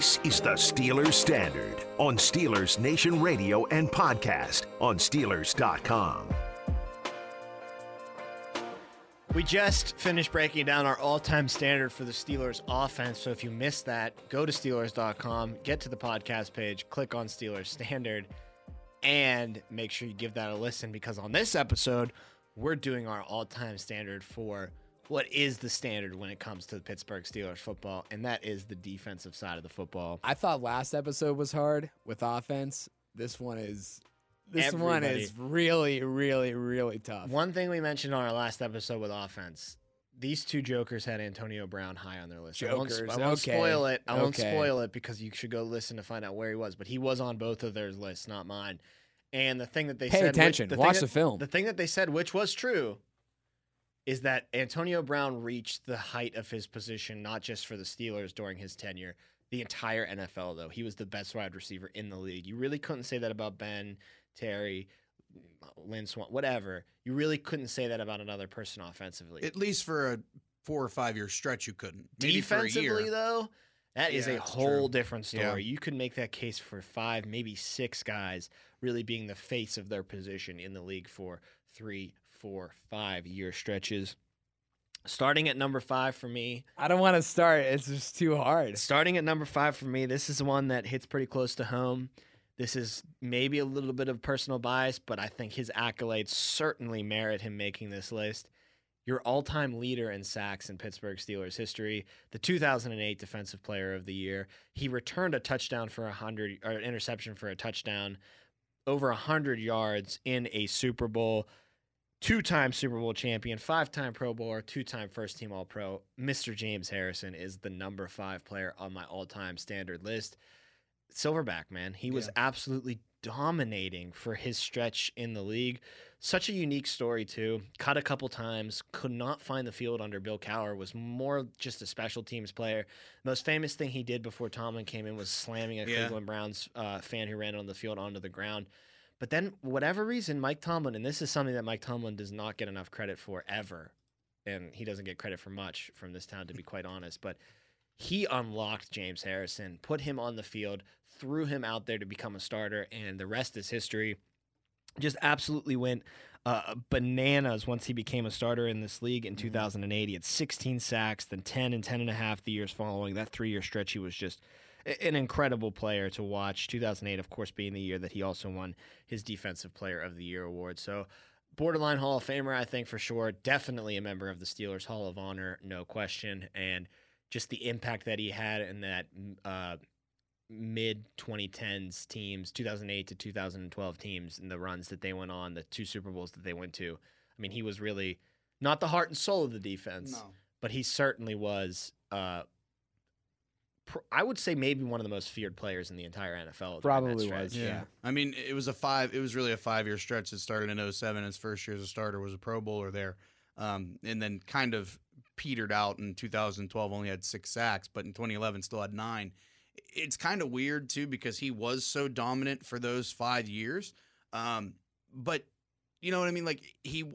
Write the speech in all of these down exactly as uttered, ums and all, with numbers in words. This is the Steelers Standard on Steelers Nation Radio and podcast on Steelers dot com. We just finished breaking down our all-time standard for the Steelers offense, so if you missed that, go to Steelers dot com, get to the podcast page, click on Steelers Standard, and make sure you give that a listen, because on this episode, we're doing our all-time standard for what is the standard when it comes to the Pittsburgh Steelers football, and that is the defensive side of the football. I thought last episode was hard with offense. This one is this Everybody. one is really, really, really tough. One thing we mentioned on our last episode with offense, these two jokers had Antonio Brown high on their list. Jokers, I won't, I won't okay. spoil it. I okay. won't spoil it because you should go listen to find out where he was, but he was on both of their lists, not mine. And the thing that they Pay said- Pay attention. Which, the Watch that, the film. The thing that they said, which was true, is that Antonio Brown reached the height of his position, not just for the Steelers during his tenure, the entire N F L, though. He was the best wide receiver in the league. You really couldn't say that about Ben, Terry, Lynn Swan, whatever. You really couldn't say that about another person offensively. At least for a four or five-year stretch, you couldn't. Maybe defensively, for a year. though, that yeah, is a whole true. different story. Yeah. You could make that case for five, maybe six guys really being the face of their position in the league for three, four, five-year stretches. Starting at number five for me. I don't want to start. It's just too hard. Starting at number five for me, this is one that hits pretty close to home. This is maybe a little bit of personal bias, but I think his accolades certainly merit him making this list. Your all-time leader in sacks in Pittsburgh Steelers history, the two thousand eight Defensive Player of the Year. He returned a touchdown for one hundred, or an interception for a touchdown, over one hundred yards in a Super Bowl. Two-time Super Bowl champion, five-time Pro Bowler, two-time first-team All-Pro. Mister James Harrison is the number five player on my all-time standard list. Silverback, man. He was yeah. absolutely dominating for his stretch in the league. Such a unique story, too. Cut a couple times, could not find the field under Bill Cowher, was more just a special teams player. Most famous thing he did before Tomlin came in was slamming a yeah. Cleveland Browns uh, fan who ran on the field onto the ground. But then, whatever reason, Mike Tomlin, and this is something that Mike Tomlin does not get enough credit for ever, and he doesn't get credit for much from this town, to be quite honest, but he unlocked James Harrison, put him on the field, threw him out there to become a starter, and the rest is history. Just absolutely went uh, bananas once he became a starter in this league in two thousand eight. He had sixteen sacks, then ten and ten and a half the years following. That three-year stretch, he was just an incredible player to watch. two thousand eight, of course, being the year that he also won his Defensive Player of the Year award. So borderline Hall of Famer, I think, for sure. Definitely a member of the Steelers Hall of Honor, no question. And just the impact that he had in that uh, mid twenty tens teams, two thousand eight to two thousand twelve teams, and the runs that they went on, the two Super Bowls that they went to. I mean, he was really not the heart and soul of the defense, no. but he certainly was uh, – I would say maybe one of the most feared players in the entire N F L. Probably was, yeah. yeah. I mean, it was a five. It was really a five-year stretch that started in oh seven. His first year as a starter was a Pro Bowler there, um, and then kind of petered out in two thousand twelve. Only had six sacks, but in twenty eleven still had nine. It's kind of weird too because he was so dominant for those five years. Um, but you know what I mean? Like he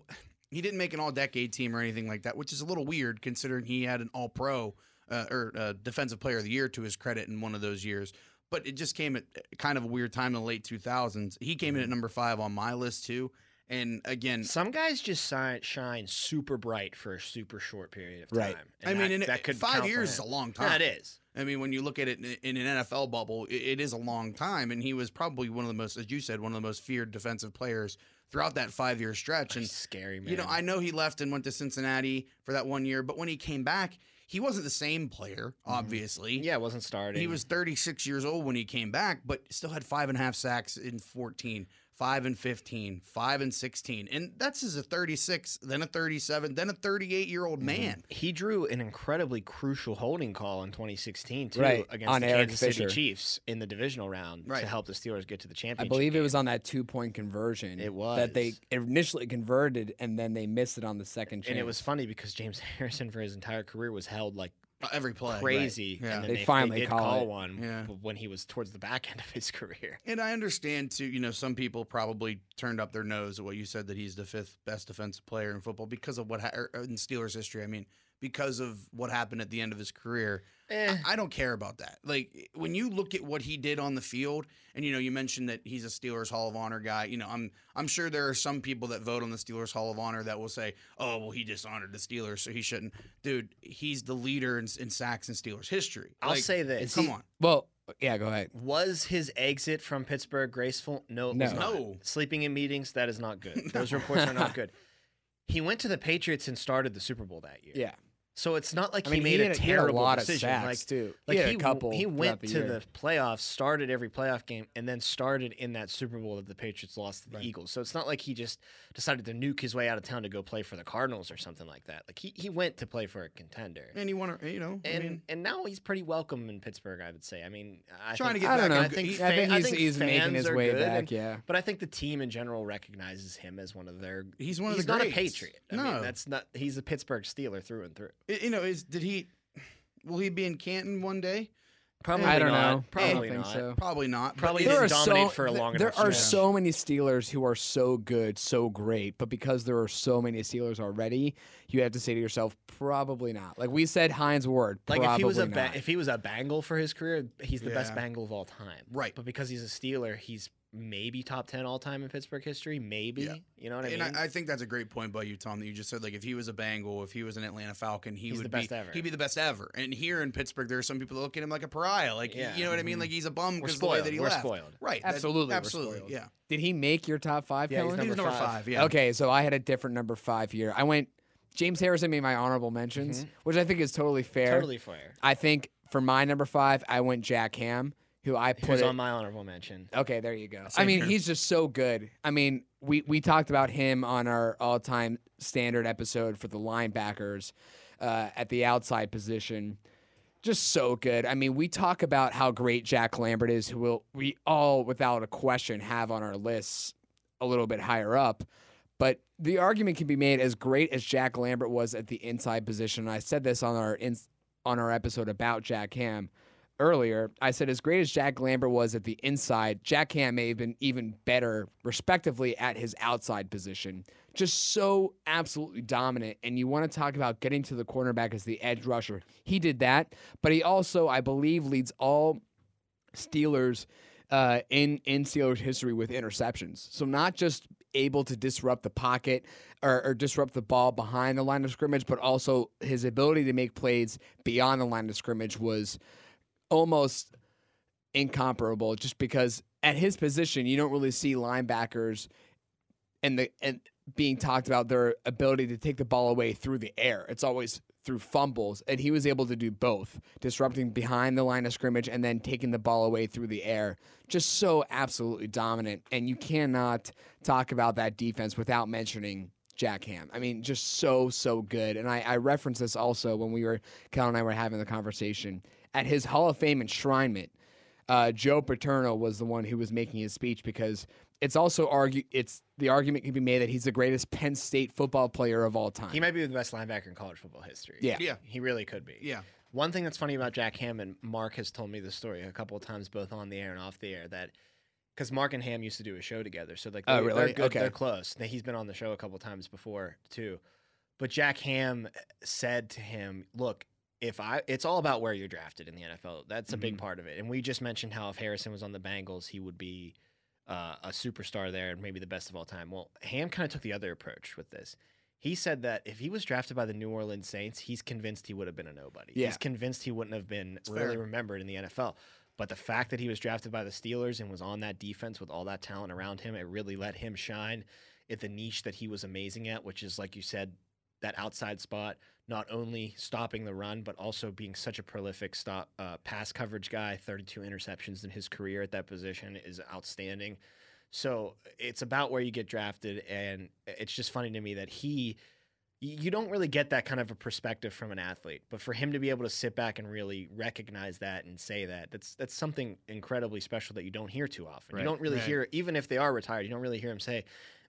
he didn't make an All-Decade team or anything like that, which is a little weird considering he had an All-Pro. Uh, or uh, Defensive Player of the Year to his credit in one of those years. But it just came at kind of a weird time in the late two thousands. He came in at number five on my list, too. And, again, some guys just shine super bright for a super short period of time. Right. And I that, mean, and that it, could five years is a long time. Yeah, it is. I mean, when you look at it in an N F L bubble, it, it is a long time. And he was probably one of the most, as you said, one of the most feared defensive players throughout that five-year stretch. And scary, man. You know, I know he left and went to Cincinnati for that one year. But when he came back, he wasn't the same player, obviously. Yeah, wasn't starting. He was thirty-six years old when he came back, but still had five and a half sacks in fourteen, five and fifteen, five and sixteen. And that's as a thirty-six, then a thirty-seven, then a thirty-eight-year-old man. He drew an incredibly crucial holding call in twenty sixteen, too, right, against on the Eric Kansas Fisher. City Chiefs in the divisional round right. to help the Steelers get to the championship. I believe game. It was on that two-point conversion. It was. That they initially converted, and then they missed it on the second chance. And it was funny because James Harrison, for his entire career, was held like every play crazy, right. yeah. and then they, they finally they did call, call one yeah. when he was towards the back end of his career. And I understand too, you know, some people probably turned up their nose at what you said, that he's the fifth best defensive player in football because of what ha- in Steelers history. I mean, because of what happened at the end of his career. Eh. I, I don't care about that. Like, when you look at what he did on the field, and, you know, you mentioned that he's a Steelers Hall of Honor guy. You know, I'm I'm sure there are some people that vote on the Steelers Hall of Honor that will say, oh, well, he dishonored the Steelers, so he shouldn't. Dude, he's the leader in, in sacks in Steelers history. I'll like, say this. Come he, on. Well, yeah, go ahead. Was his exit from Pittsburgh graceful? No. No. no. Sleeping in meetings, that is not good. Those reports are not good. He went to the Patriots and started the Super Bowl that year. Yeah. So it's not like I mean, he made he a terrible a lot decision. Of sacks, like, too. Like he, he, a couple he went the to year. the playoffs, started every playoff game, and then started in that Super Bowl that the Patriots lost to the right. Eagles. So it's not like he just decided to nuke his way out of town to go play for the Cardinals or something like that. Like he, he went to play for a contender. And he won, you know. And I mean, and now he's pretty welcome in Pittsburgh, I would say. I mean, I trying think, to get I back. Don't know. I think, I think, fan, he's, I think he's making his way good, back. And, yeah. But I think the team in general recognizes him as one of their. He's one of he's the. He's not a Patriot. I no, mean, that's not. He's a Pittsburgh Steeler through and through. You know, is did he? Will he be in Canton one day? Probably I don't not. know. Probably not. So. Probably not. Probably didn't dominate so, for a long time. There enough are show. so many Steelers who are so good, so great, but because there are so many Steelers already, you have to say to yourself, probably not. Like we said, Hines Ward. Like if he was a ba if he was a Bengal for his career, he's the yeah. best Bengal of all time. Right. But because he's a Steeler, he's maybe top ten all time in Pittsburgh history, maybe. Yeah. You know what I mean? And I, I think that's a great point by you, Tom, that you just said, like, if he was a Bengal, if he was an Atlanta Falcon, he he's would the best be, ever. he'd be the best ever. And here in Pittsburgh, there are some people that look at him like a pariah. Like, yeah. you know what I mean? Like, he's a bum because the way that he We're left. Spoiled. Right. Absolutely. That, absolutely. Spoiled. Yeah. Did he make your top five? Yeah, he's number, he was number five. five. Yeah. Okay, so I had a different number five here. I went, James Harrison made my honorable mentions, mm-hmm. which I think is totally fair. Totally fair. I think for my number five, I went Jack Ham. Who I put Who's it, on my honorable mention. Okay, there you go. Same I mean, here. he's just so good. I mean, we, we talked about him on our all-time standard episode for the linebackers uh, at the outside position. Just so good. I mean, we talk about how great Jack Lambert is, who we'll, we all, without a question, have on our lists a little bit higher up. But the argument can be made as great as Jack Lambert was at the inside position. And I said this on our, in, on our episode about Jack Ham. Earlier, I said as great as Jack Lambert was at the inside, Jack Ham may have been even better, respectively, at his outside position. Just so absolutely dominant. And you want to talk about getting to the cornerback as the edge rusher. He did that, but he also, I believe, leads all Steelers uh, in, in Steelers history with interceptions. So not just able to disrupt the pocket or, or disrupt the ball behind the line of scrimmage, but also his ability to make plays beyond the line of scrimmage was almost incomparable, just because at his position you don't really see linebackers and the and being talked about their ability to take the ball away through the air. It's always through fumbles, and he was able to do both, disrupting behind the line of scrimmage and then taking the ball away through the air. Just so absolutely dominant, and you cannot talk about that defense without mentioning Jack Ham. I mean, just so, so good. And I, I referenced this also when we were, Cal and I were having the conversation. At his Hall of Fame enshrinement, uh, Joe Paterno was the one who was making his speech, because it's also argue it's the argument can be made that he's the greatest Penn State football player of all time. He might be the best linebacker in college football history. Yeah, yeah, he really could be. Yeah. One thing that's funny about Jack Ham, and Mark has told me the story a couple of times, both on the air and off the air, that because Mark and Ham used to do a show together, so like they, oh, really? they're good, okay. they're close. Now, he's been on the show a couple of times before too, but Jack Ham said to him, "Look." If I, it's all about where you're drafted in the N F L. That's a mm-hmm. big part of it. And we just mentioned how if Harrison was on the Bengals, he would be uh, a superstar there and maybe the best of all time. Well, Ham kind of took the other approach with this. He said that if he was drafted by the New Orleans Saints, he's convinced he would have been a nobody. Yeah. He's convinced he wouldn't have been it's really fair. remembered in the N F L. But the fact that he was drafted by the Steelers and was on that defense with all that talent around him, it really let him shine at the niche that he was amazing at, which is, like you said, that outside spot, not only stopping the run, but also being such a prolific stop uh, pass coverage guy. thirty-two interceptions in his career at that position is outstanding. So it's about where you get drafted, and it's just funny to me that he, you don't really get that kind of a perspective from an athlete, but for him to be able to sit back and really recognize that and say that, that's that's something incredibly special that you don't hear too often. Right, you don't really right. hear, even if they are retired, you don't really hear him say,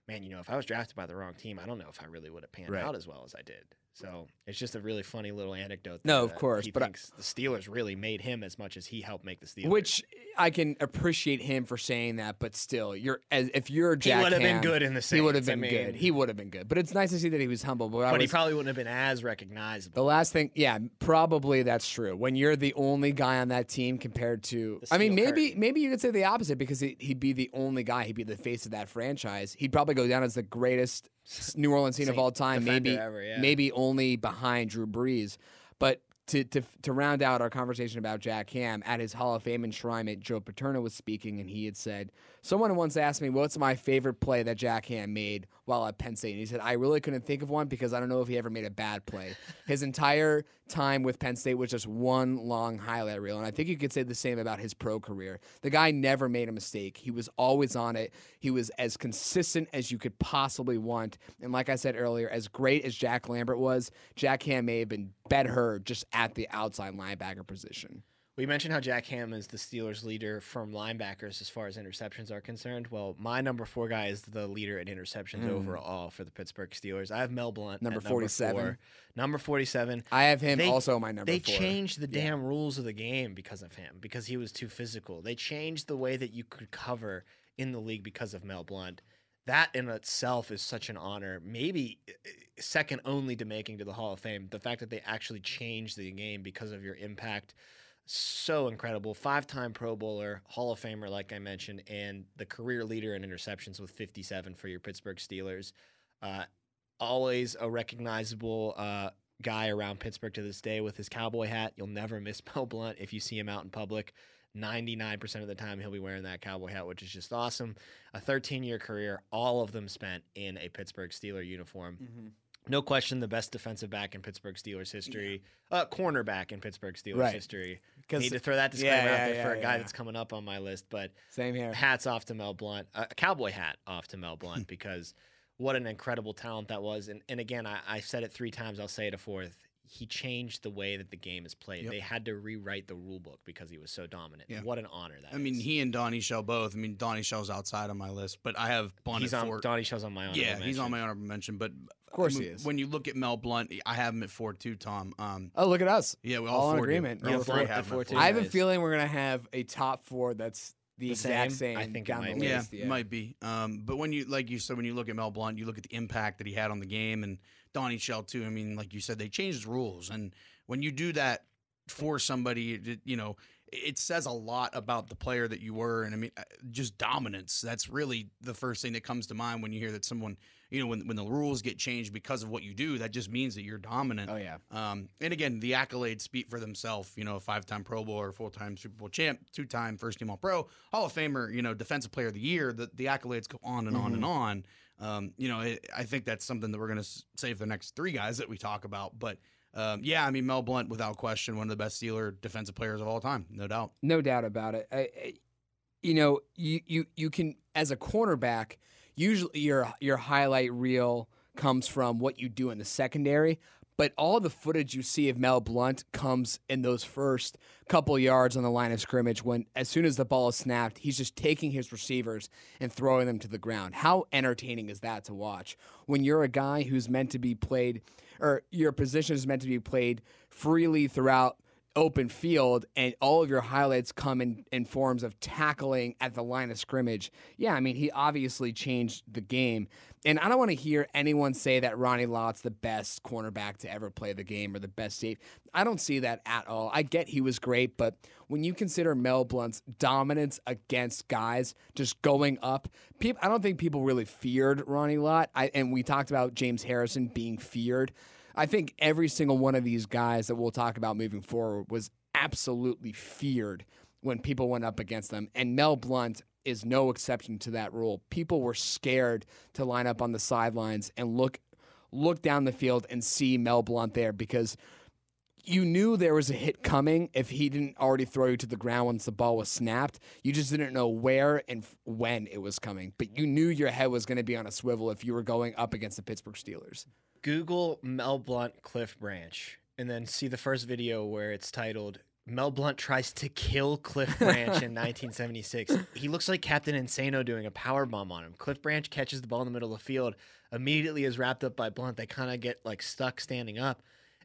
man, you know, if I was drafted by the wrong team, I don't know if I really would have panned right. out as well as I did. So it's just a really funny little anecdote. That, no, of course. He but thinks I, the Steelers really made him as much as he helped make the Steelers. Which I can appreciate him for saying that, but still, you're as if you're Jack Ham, he would have been good in the Saints. He would have been I mean, good. He would have been good. But it's nice to see that he was humble. But, but was, he probably wouldn't have been as recognizable. The last thing, yeah, probably that's true. When you're the only guy on that team compared to, I mean, maybe curtain. maybe you could say the opposite because he, he'd be the only guy. He'd be the face of that franchise. He'd probably go down as the greatest New Orleans scene of all time, maybe ever, yeah. maybe only behind Drew Brees. But to, to to round out our conversation about Jack Ham, at his Hall of Fame enshrinement, Joe Paterno was speaking, and he had said, someone once asked me, what's my favorite play that Jack Ham made while at Penn State? And he said, I really couldn't think of one because I don't know if he ever made a bad play. His entire time with Penn State was just one long highlight reel, and I think you could say the same about his pro career. The guy never made a mistake. He was always on it. He was as consistent as you could possibly want, and like I said earlier, as great as Jack Lambert was, Jack Ham may have been better just at the outside linebacker position. We mentioned how Jack Ham is the Steelers' leader from linebackers as far as interceptions are concerned. Well, my number four guy is the leader at interceptions mm. overall for the Pittsburgh Steelers. I have Mel Blount number forty-seven. Number, number forty-seven. I have him they, also my number they four. They changed the yeah. damn rules of the game because of him, because he was too physical. They changed the way that you could cover in the league because of Mel Blount. That in itself is such an honor, maybe second only to making to the Hall of Fame. The fact that they actually changed the game because of your impact, so incredible. Five-time Pro Bowler, Hall of Famer, like I mentioned, and the career leader in interceptions with fifty-seven for your Pittsburgh Steelers. Uh, always a recognizable uh, guy around Pittsburgh to this day with his cowboy hat. You'll never miss Mel Blount if you see him out in public. ninety-nine percent of the time he'll be wearing that cowboy hat, which is just awesome. A thirteen-year career, all of them spent in a Pittsburgh Steeler uniform. Mm-hmm. No question, the best defensive back in Pittsburgh Steelers history, yeah. uh, cornerback in Pittsburgh Steelers right. history. Need to throw that disclaimer yeah, yeah, out there yeah, for yeah, a guy yeah. that's coming up on my list. But same here. Hats off to Mel Blount, a uh, cowboy hat off to Mel Blount because what an incredible talent that was. And and again, I, I said it three times. I'll say it a fourth. He changed the way that the game is played. Yep. They had to rewrite the rule book because he was so dominant. Yeah. What an honor that I is. I mean, he and Donnie Shell both. I mean, Donnie Shell's outside on my list, but I have Blount he's at on, four. Donnie Shell's on my honorable yeah, mention. Yeah, he's on my honorable mention. But of course I mean, he is. When you look at Mel Blount, I have him at four too, Tom. Um, oh, look at us. Yeah, we all, all four in agreement. Yeah, four, have four, four, I have a feeling we're going to have a top four that's the, the exact same. same I think down it might the list. Yeah, yeah, might be. Um, but when you, like you said, when you look at Mel Blount, you look at the impact that he had on the game and Donnie Shell too. I mean, like you said, they changed rules, and when you do that for somebody, you know, it says a lot about the player that you were. And I mean, just dominance. That's really the first thing that comes to mind when you hear that someone, you know, when when the rules get changed because of what you do, that just means that you're dominant. Oh yeah. Um, and again, the accolades speak for themselves. You know, a five-time Pro Bowler, full-time Super Bowl champ, two-time first-team All-Pro, Hall of Famer. You know, Defensive Player of the Year. The the accolades go on and mm-hmm. on and on. Um, you know, it, I think that's something that we're going to save the next three guys that we talk about. But, um, yeah, I mean, Mel Blount, without question, one of the best Steeler defensive players of all time, no doubt. No doubt about it. I, I, you know, you, you you can, as a cornerback, usually your your highlight reel comes from what you do in the secondary. But all the footage you see of Mel Blount comes in those first couple yards on the line of scrimmage when, as soon as the ball is snapped, he's just taking his receivers and throwing them to the ground. How entertaining is that to watch? When you're a guy who's meant to be played, or your position is meant to be played freely throughout open field, and all of your highlights come in, in forms of tackling at the line of scrimmage. Yeah, I mean, he obviously changed the game. And I don't want to hear anyone say that Ronnie Lott's the best cornerback to ever play the game or the best safety. I don't see that at all. I get he was great, but when you consider Mel Blount's dominance against guys just going up, people, I don't think people really feared Ronnie Lott. I, and we talked about James Harrison being feared. I think every single one of these guys that we'll talk about moving forward was absolutely feared when people went up against them. And Mel Blount is no exception to that rule. People were scared to line up on the sidelines and look look down the field and see Mel Blount there because you knew there was a hit coming if he didn't already throw you to the ground once the ball was snapped. You just didn't know where and when it was coming. But you knew your head was going to be on a swivel if you were going up against the Pittsburgh Steelers. Google Mel Blount Cliff Branch and then see the first video where it's titled Mel Blount tries to kill Cliff Branch in nineteen seventy-six. He looks like Captain Insano doing a power bomb on him. Cliff Branch catches the ball in the middle of the field, immediately is wrapped up by Blount. They kind of get like stuck standing up.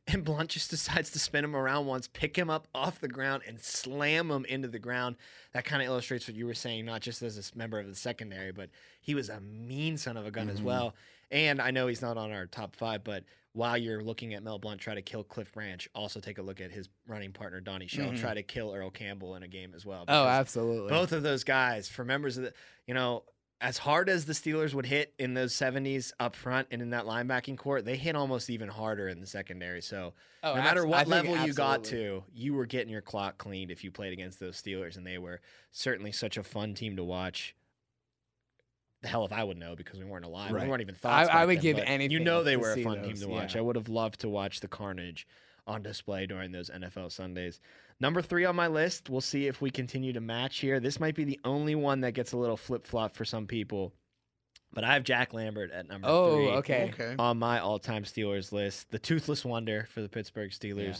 And Blount just decides to spin him around once, pick him up off the ground, and slam him into the ground. That kind of illustrates what you were saying, not just as a member of the secondary, but he was a mean son of a gun mm-hmm. as well. And I know he's not on our top five, but while you're looking at Mel Blount try to kill Cliff Branch, also take a look at his running partner, Donnie Shell, mm-hmm. try to kill Earl Campbell in a game as well. Oh, absolutely. Both of those guys, for members of the, you know, as hard as the Steelers would hit in those seventies up front and in that linebacking court, they hit almost even harder in the secondary. So oh, no matter what level absolutely. you got to, you were getting your clock cleaned if you played against those Steelers, and they were certainly such a fun team to watch. The hell if I would know, because we weren't alive. Right. We weren't even thoughts. I, I would then, give anything. You know they were a fun those. team to watch. Yeah. I would have loved to watch the carnage on display during those N F L Sundays. Number three on my list, we'll see if we continue to match here. This might be the only one that gets a little flip-flop for some people, but I have Jack Lambert at number oh, three okay. Okay. on my all-time Steelers list. The toothless wonder for the Pittsburgh Steelers. Yeah.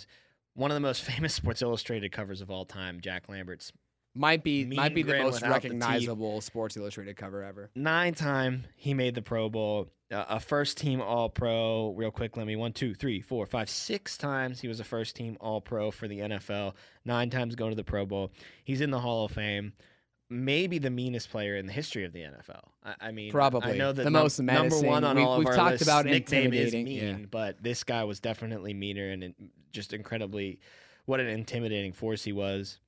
One of the most famous Sports Illustrated covers of all time, Jack Lambert's. Might be mean might be the most recognizable the Sports Illustrated cover ever. nine-time he made the Pro Bowl, uh, a first-team All-Pro. Real quick, let me one, two, three, four, five, six times he was a first-team All-Pro for the N F L. Nine times going to the Pro Bowl. He's in the Hall of Fame. Maybe the meanest player in the history of the N F L. I, I mean, probably I know that the most medicine. Number one on we, all we've of our lists. Nickname is mean, yeah. but this guy was definitely meaner and just incredibly, what an intimidating force he was.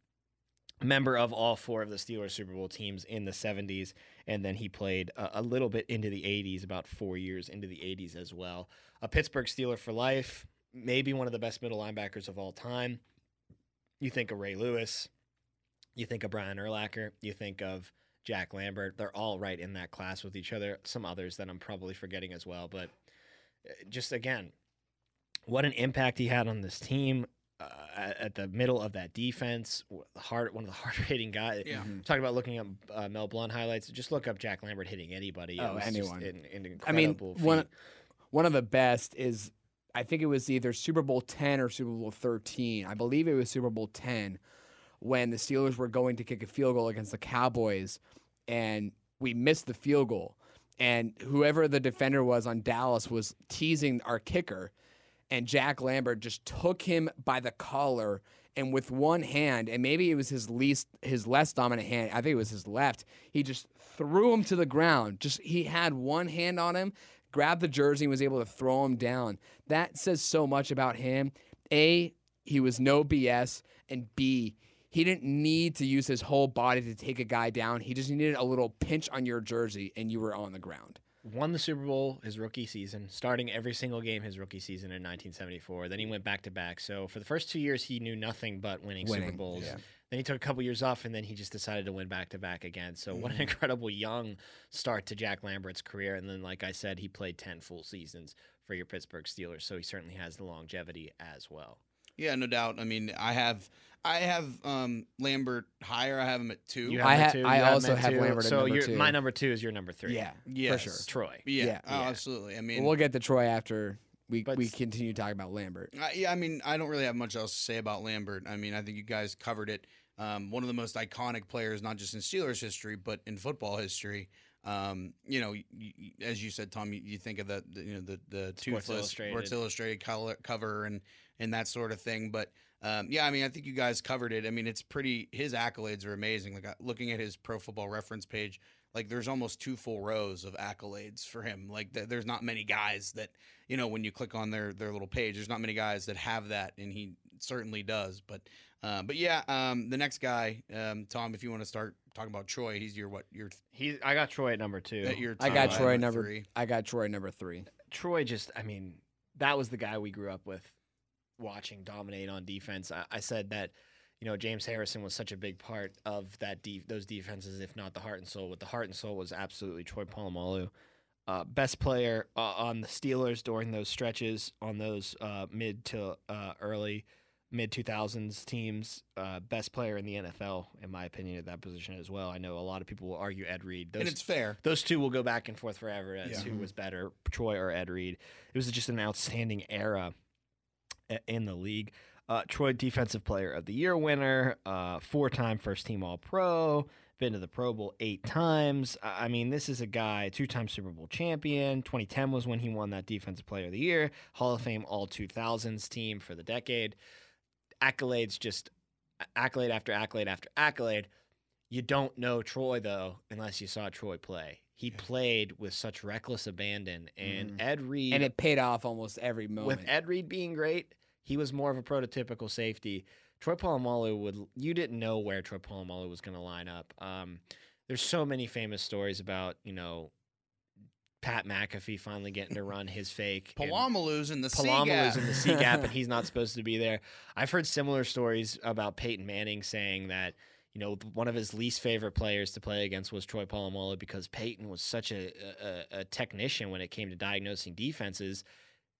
Member of all four of the Steelers Super Bowl teams in the seventies, and then he played a, a little bit into the eighties, about four years into the eighties as well. A Pittsburgh Steeler for life, maybe one of the best middle linebackers of all time. You think of Ray Lewis, you think of Brian Urlacher, you think of Jack Lambert. They're all right in that class with each other. Some others that I'm probably forgetting as well, but just again, what an impact he had on this team. Uh, at the middle of that defense, hard one of the harder hitting guys. Yeah. Mm-hmm. Talking about looking up uh, Mel Blount highlights, just look up Jack Lambert hitting anybody. Oh, anyone. Just an, an incredible I mean, feat. one one of the best is I think it was either Super Bowl ten or Super Bowl thirteen. I believe it was Super Bowl ten when the Steelers were going to kick a field goal against the Cowboys, and we missed the field goal. And whoever the defender was on Dallas was teasing our kicker. And Jack Lambert just took him by the collar and with one hand, and maybe it was his least, his less dominant hand. I think it was his left. He just threw him to the ground. Just he had one hand on him, grabbed the jersey, and was able to throw him down. That says so much about him. A, he was no B S, and B, he didn't need to use his whole body to take a guy down. He just needed a little pinch on your jersey, and you were on the ground. Won the Super Bowl his rookie season, starting every single game his rookie season in nineteen seventy-four. Then he went back-to-back. So for the first two years, he knew nothing but winning, winning Super Bowls. Yeah. Then he took a couple years off, and then he just decided to win back-to-back again. So mm-hmm. what an incredible young start to Jack Lambert's career. And then, like I said, he played ten full seasons for your Pittsburgh Steelers, so he certainly has the longevity as well. Yeah, no doubt. I mean, I have I have um, Lambert higher. I have him at two. You have I, ha- two. I you also have, have Lambert so at number two. My number two is your number three. Yeah, yes. For sure. Troy. Yeah, yeah. Oh, yeah, absolutely. I mean, we'll get to Troy after we, we continue talking about Lambert. I, yeah, I mean, I don't really have much else to say about Lambert. I mean, I think you guys covered it. Um, one of the most iconic players, not just in Steelers history, but in football history. Um, you know, you, as you said, Tom, you, you think of the, the you know the the Sports toothless Illustrated. Sports Illustrated color, cover and and that sort of thing. But um, yeah, I mean, I think you guys covered it. I mean, it's pretty. His accolades are amazing. Like looking at his Pro Football Reference page, like there's almost two full rows of accolades for him. Like th- there's not many guys that you know when you click on their their little page, there's not many guys that have that, and he certainly does. But uh, but yeah, um, the next guy, um, Tom, if you want to start. Talking about Troy, he's your what? Your he. I got Troy at number two. At your I got Troy number. Three. I got Troy number three. Troy just, I mean, that was the guy we grew up with, watching dominate on defense. I, I said that, you know, James Harrison was such a big part of that de- those defenses, if not the heart and soul. What the heart and soul was absolutely Troy Polamalu, uh, best player uh, on the Steelers during those stretches on those uh, mid to uh, early. mid two thousands teams, uh, best player in the N F L, in my opinion, at that position as well. I know a lot of people will argue Ed Reed. Those, and it's fair. Those two will go back and forth forever as yeah. who was better, Troy or Ed Reed. It was just an outstanding era in the league. Uh, Troy Defensive Player of the Year winner, uh, four-time first-team All-Pro, been to the Pro Bowl eight times. I mean, this is a guy, two-time Super Bowl champion. twenty ten was when he won that Defensive Player of the Year. Hall of Fame All two thousands team for the decade. Accolades, just accolade after accolade after accolade. You don't know Troy, though, unless you saw Troy play. He yeah. played with such reckless abandon. And mm. Ed Reed... And it paid off almost every moment. With Ed Reed being great, he was more of a prototypical safety. Troy Polamalu would... You didn't know where Troy Polamalu was going to line up. Um, there's so many famous stories about, you know, Pat McAfee finally getting to run his fake. Polamalu's in the C-gap. Polamalu's in the C-gap, and he's not supposed to be there. I've heard similar stories about Peyton Manning saying that, you know, one of his least favorite players to play against was Troy Polamalu because Peyton was such a, a, a technician when it came to diagnosing defenses.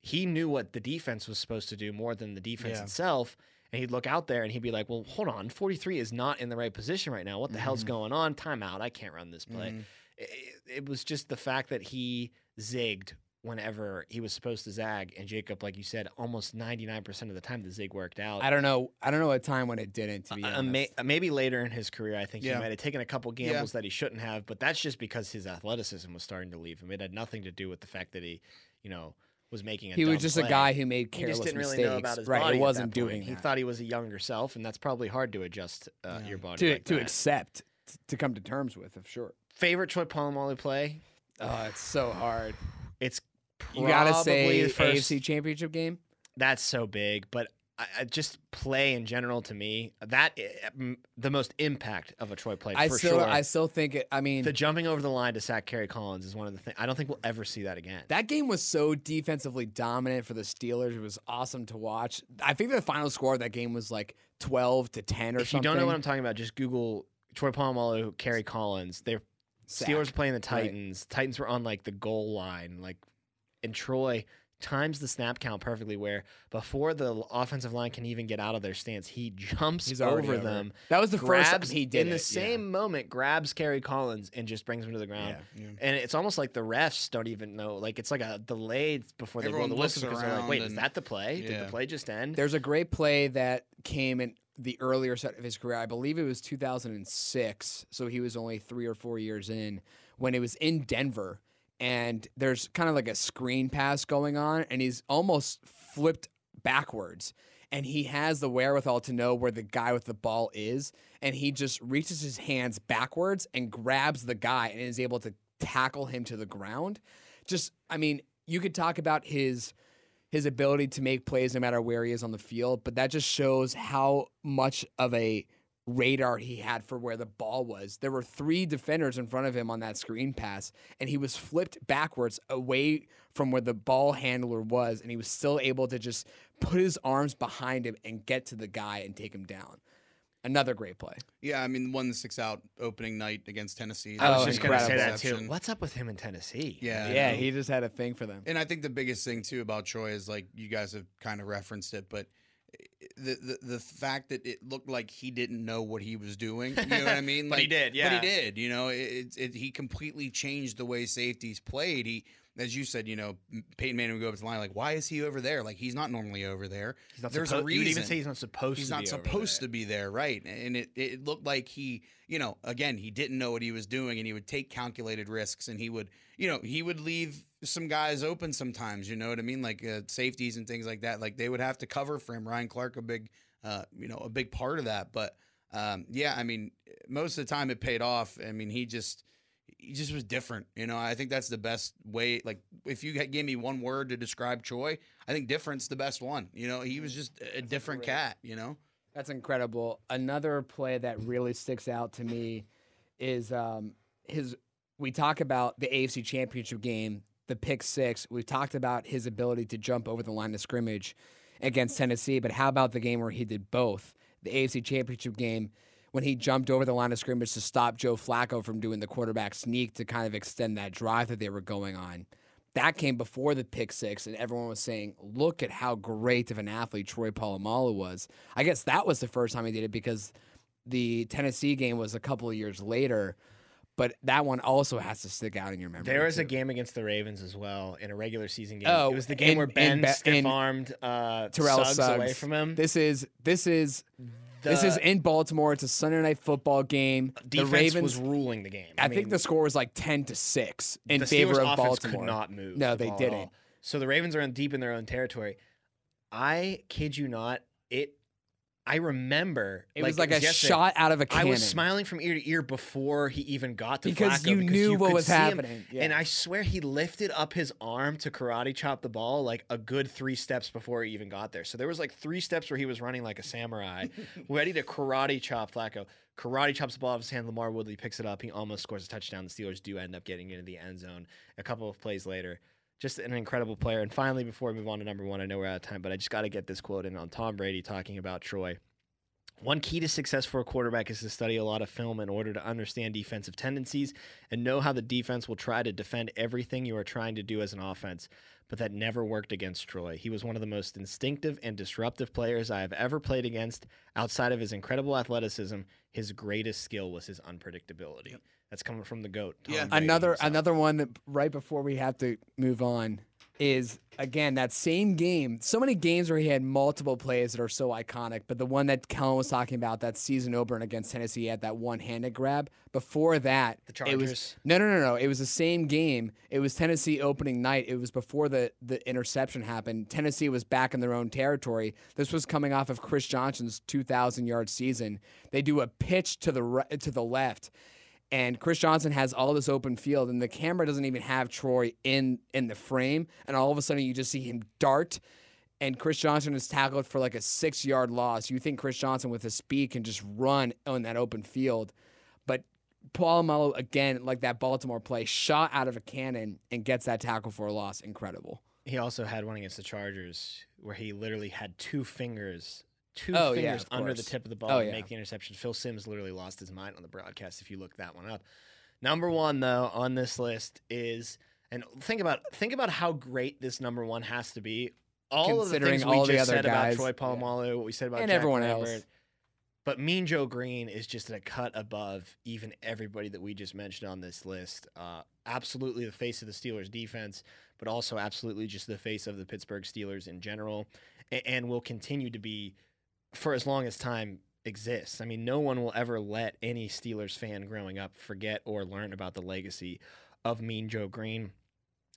He knew what the defense was supposed to do more than the defense yeah. itself. And he'd look out there and he'd be like, well, hold on, forty-three is not in the right position right now. What the mm-hmm. hell's going on? Timeout. I can't run this play. Mm-hmm. it, it was just the fact that he zigged whenever he was supposed to zag, and Jacob, like you said, almost ninety-nine percent of the time the zig worked out. I don't know. I don't know a time when it didn't, to be uh, honest. Uh, maybe later in his career, I think yeah. he might have taken a couple gambles yeah. that he shouldn't have, but that's just because his athleticism was starting to leave him. It had nothing to do with the fact that he, you know, was making a He was just play. a guy who made careless mistakes. He just didn't mistakes. really know about his right. body. He wasn't doing that. He thought he was a younger self, and that's probably hard to adjust uh, yeah. your body to like to that. accept, to come to terms with, of sure. Favorite Troy Polamalu play? Oh, it's so hard. It's You gotta say the first, A F C Championship game. That's so big, but I, I just play in general to me that uh, the most impact of a Troy play. I for still, sure. I still think it. I mean, the jumping over the line to sack Kerry Collins is one of the things. I don't think we'll ever see that again. That game was so defensively dominant for the Steelers. It was awesome to watch. I think the final score of that game was like twelve to ten or if something. If you don't know what I'm talking about, just Google Troy Polamalu, Kerry Collins. They're Sack. Steelers playing the Titans. Right. Titans were on like the goal line, like, and Troy times the snap count perfectly. Where before the offensive line can even get out of their stance, he jumps over, over them. That was the grabs, first time he did in it. the same yeah. moment. Grabs Kerry Collins and just brings him to the ground. Yeah. Yeah. And it's almost like the refs don't even know. Like it's like a delayed before they blow the whistle because they're like, "Wait, and, is that the play? Yeah. Did the play just end?" There's a great play that came in the earlier set of his career. I believe it was two thousand six, so he was only three or four years in, when it was in Denver, and there's kind of like a screen pass going on, and he's almost flipped backwards, and he has the wherewithal to know where the guy with the ball is, and he just reaches his hands backwards and grabs the guy and is able to tackle him to the ground. Just, I mean, you could talk about his... his ability to make plays no matter where he is on the field, but that just shows how much of a radar he had for where the ball was. There were three defenders in front of him on that screen pass, and he was flipped backwards away from where the ball handler was, and he was still able to just put his arms behind him and get to the guy and take him down. Another great play. Yeah, I mean, one that sticks out opening night against Tennessee. I was oh, just going to say that, too. What's up with him in Tennessee? Yeah, yeah, he just had a thing for them. And I think the biggest thing, too, about Troy is, like, you guys have kind of referenced it, but the the, the fact that it looked like he didn't know what he was doing, you know what I mean? Like, but he did, yeah. But he did, you know. It, it, he completely changed the way safeties played. He... As you said, you know, Peyton Manning would go up to the line, like, why is he over there? Like, he's not normally over there. He's not There's suppo- a reason. You would even say he's not supposed he's to not be supposed over there. to be there, right? And it, it looked like he, you know, again, he didn't know what he was doing, and he would take calculated risks, and he would, you know, he would leave some guys open sometimes, you know what I mean? Like, uh, safeties and things like that. Like, they would have to cover for him. Ryan Clark, a big, uh, you know, a big part of that. But, um, yeah, I mean, most of the time it paid off. I mean, he just... He just was different. You know, I think that's the best way. Like, if you gave me one word to describe Troy, I think different's the best one. You know, he was just a that's different incredible. cat, you know? That's incredible. Another play that really sticks out to me is um, his – we talk about the A F C Championship game, the pick six. We've talked about his ability to jump over the line of scrimmage against Tennessee, but how about the game where he did both? The A F C Championship game, when he jumped over the line of scrimmage to stop Joe Flacco from doing the quarterback sneak to kind of extend that drive that they were going on. That came before the pick six, and everyone was saying, look at how great of an athlete Troy Polamalu was. I guess that was the first time he did it because the Tennessee game was a couple of years later. But that one also has to stick out in your memory. There was too. a game against the Ravens as well in a regular season game. Oh, it was the game and, where Ben be stiff-armed uh, Terrell Suggs, Suggs away from him. This is this is the, this is in Baltimore. It's a Sunday night football game. The Ravens was ruling the game. I, I mean, think the score was like ten to six in the favor Steelers of Baltimore. Could not move. No, the they didn't. So the Ravens are deep in their own territory. I kid you not. It. I remember it like, was like it was a yesterday. shot out of a cannon. I was smiling from ear to ear before he even got to because Flacco you because knew you what was happening. Yeah. And I swear he lifted up his arm to karate chop the ball like a good three steps before he even got there. So there was like three steps where he was running like a samurai, ready to karate chop Flacco. Karate chops the ball off his hand. Lamar Woodley picks it up. He almost scores a touchdown. The Steelers do end up getting into the end zone a couple of plays later. Just an incredible player. And finally, before we move on to number one, I know we're out of time, but I just got to get this quote in on Tom Brady talking about Troy. One key to success for a quarterback is to study a lot of film in order to understand defensive tendencies and know how the defense will try to defend everything you are trying to do as an offense. But that never worked against Troy. He was one of the most instinctive and disruptive players I have ever played against. Outside of his incredible athleticism, his greatest skill was his unpredictability. Yep. That's coming from the GOAT. Tom yeah, Brady another himself. another one that right before we have to move on is again that same game. So many games where he had multiple plays that are so iconic, but the one that Colin was talking about that season opener against Tennessee, he had that one-handed grab. Before that, the Chargers. It was, no, no, no, no. It was the same game. It was Tennessee opening night. It was before the the interception happened. Tennessee was back in their own territory. This was coming off of Chris Johnson's two thousand yard season. They do a pitch to the right, to the left. And Chris Johnson has all this open field, and the camera doesn't even have Troy in in the frame. And all of a sudden, you just see him dart, and Chris Johnson is tackled for like a six-yard loss. You think Chris Johnson, with his speed, can just run on that open field. But Polamalu, again, like that Baltimore play, shot out of a cannon and gets that tackle for a loss. Incredible. He also had one against the Chargers where he literally had two fingers Two oh, fingers yeah, under course. the tip of the ball oh, and yeah. make the interception. Phil Simms literally lost his mind on the broadcast if you look that one up. Number one, though, on this list is, and think about think about how great this number one has to be. All of the things we just said guys. about Troy Polamalu, yeah. what we said about and Jack everyone Lambert, else. But Mean Joe Greene is just a cut above even everybody that we just mentioned on this list. Uh, absolutely the face of the Steelers defense, but also absolutely just the face of the Pittsburgh Steelers in general, and, and will continue to be for as long as time exists. I mean, no one will ever let any Steelers fan growing up forget or learn about the legacy of Mean Joe Greene.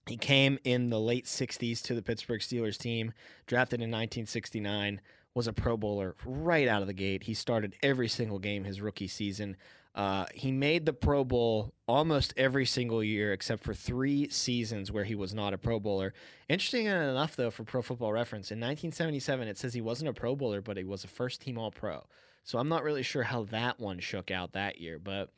He came in the late sixties to the Pittsburgh Steelers team, drafted in nineteen sixty-nine, was a Pro Bowler right out of the gate. He started every single game his rookie season. Uh, he made the Pro Bowl almost every single year except for three seasons where he was not a Pro Bowler. Interesting enough, though, for Pro Football Reference, in nineteen seventy-seven, it says he wasn't a Pro Bowler, but he was a first-team All-Pro. So I'm not really sure how that one shook out that year. But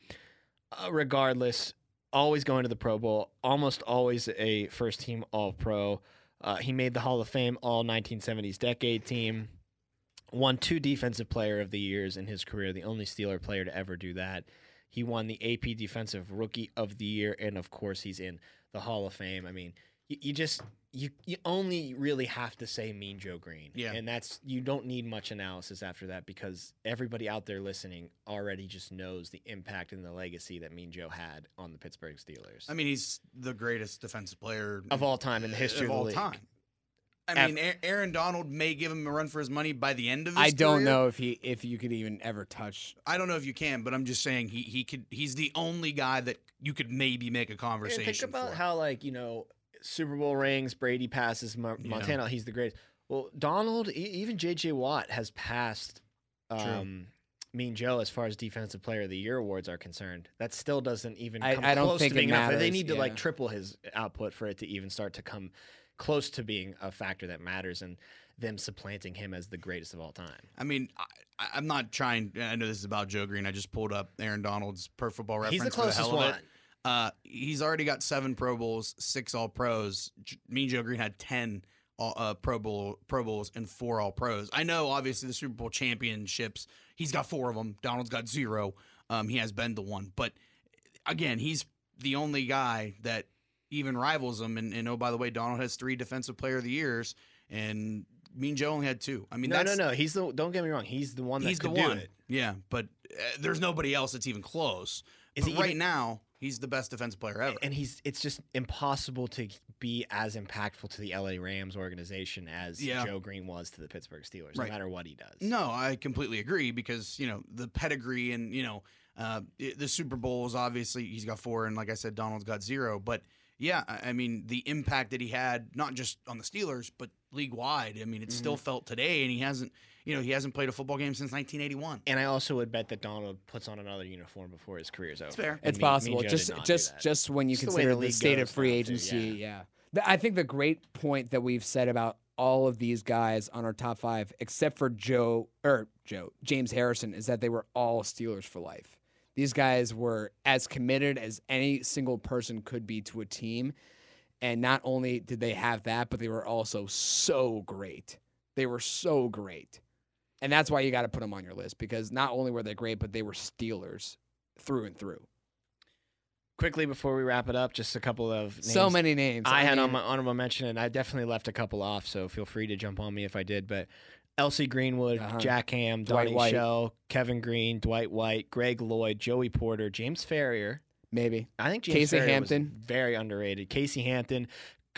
uh, regardless, always going to the Pro Bowl, almost always a first-team All-Pro. Uh, he made the Hall of Fame All nineteen seventies Decade team. Won two Defensive Player of the Years in his career, the only Steeler player to ever do that. He won the A P Defensive Rookie of the Year, and of course, he's in the Hall of Fame. I mean, you, you just you you only really have to say Mean Joe Greene, yeah. And that's you don't need much analysis after that because everybody out there listening already just knows the impact and the legacy that Mean Joe had on the Pittsburgh Steelers. I mean, he's the greatest defensive player of all time in the history of, of all the league. time. I mean, Aaron Donald may give him a run for his money by the end of his I don't career. know if he if you could even ever touch. I don't know if you can, but I'm just saying he he could he's the only guy that you could maybe make a conversation. And think about for. how like you know Super Bowl rings, Brady passes Mo Montana. Yeah. He's the greatest. Well, Donald, even J J Watt has passed um, Mean Joe as far as Defensive Player of the Year awards are concerned. That still doesn't even come I, I close to being enough. They need to yeah. like triple his output for it to even start to come close to being a factor that matters and them supplanting him as the greatest of all time. I mean, I, I'm not trying. I know this is about Joe Greene. I just pulled up Aaron Donald's Pro Football Reference. He's the closest for the hell of one. It. Uh, he's already got seven Pro Bowls, six All Pros. Mean Joe Greene had ten all, uh, Pro Bowl Pro Bowls and four All Pros. I know, obviously, the Super Bowl championships. He's got four of them. Donald's got zero. Um, he has been to one, but again, he's the only guy that even rivals him, and, and oh, by the way, Donald has three Defensive Player of the Years, and Mean Joe only had two. I mean, no, that's, no, no. He's the don't get me wrong. He's the one. That he's could the one. Do it. Yeah, but uh, there's nobody else that's even close. Is but he right even, now? He's the best defensive player ever. And he's it's just impossible to be as impactful to the L A Rams organization as yeah. Joe Greene was to the Pittsburgh Steelers, right. no matter what he does. No, I completely agree because, you know, the pedigree and, you know, uh, the Super Bowl is obviously he's got four, and like I said, Donald's got zero. But, yeah, I mean, the impact that he had, not just on the Steelers, but league-wide, I mean, it's mm-hmm. still felt today, and he hasn't – You know, he hasn't played a football game since nineteen eighty-one. And I also would bet that Donald puts on another uniform before his career's over. It's fair. And it's mean, possible. Mean just just, just when you just consider the, the state of free agency. Too, yeah. yeah. I think the great point that we've said about all of these guys on our top five, except for Joe or Joe James Harrison, is that they were all Steelers for life. These guys were as committed as any single person could be to a team. And not only did they have that, but they were also so great. They were so great. And that's why you got to put them on your list, because not only were they great, but they were Steelers through and through. Quickly, before we wrap it up, just a couple of names. So many names. I, I had mean. on my honorable mention, and I definitely left a couple off, so feel free to jump on me if I did. But Elsie Greenwood, uh-huh. Jack Ham, Donnie Shell, Kevin Green, Dwight White, Greg Lloyd, Joey Porter, James Ferrier. Maybe. I think James Casey Ferrier Hampton. Was very underrated. Casey Hampton,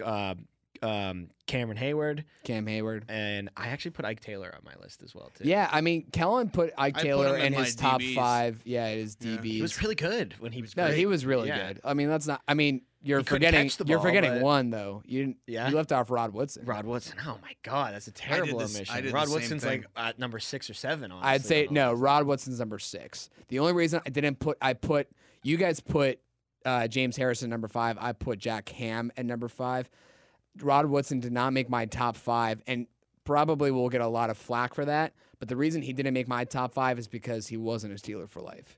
uh, Um, Cameron Hayward. Cam Hayward. And I actually put Ike Taylor on my list as well, too. Yeah, I mean, Kellen put Ike I Taylor put in, in his top D Bs. Five. Yeah, his yeah. D Bs. He was really good when he was No, great. He was really yeah. good. I mean, that's not... I mean, you're he forgetting ball, You're forgetting but... one, though. You didn't, yeah. you left off Rod Woodson. Rod Woodson. Oh, my God. That's a terrible this, omission. Rod Woodson's thing. like uh, number six or seven, honestly. I'd say, no, Rod Woodson's number six. The only reason I didn't put... I put... You guys put uh, James Harrison number five. I put Jack Ham at number five. Rod Woodson did not make my top five, and probably will get a lot of flack for that. But the reason he didn't make my top five is because he wasn't a Steeler for life.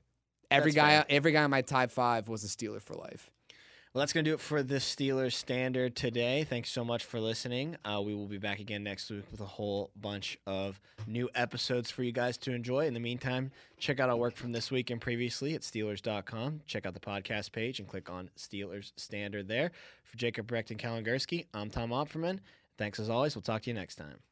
Every that's guy, fair. every guy in my top five was a Steeler for life. Well, that's going to do it for the Steelers Standard today. Thanks so much for listening. Uh, we will be back again next week with a whole bunch of new episodes for you guys to enjoy. In the meantime, check out our work from this week and previously at Steelers dot com. Check out the podcast page and click on Steelers Standard there. For Jacob Brecht and Callen Gursky, I'm Tom Opperman. Thanks as always. We'll talk to you next time.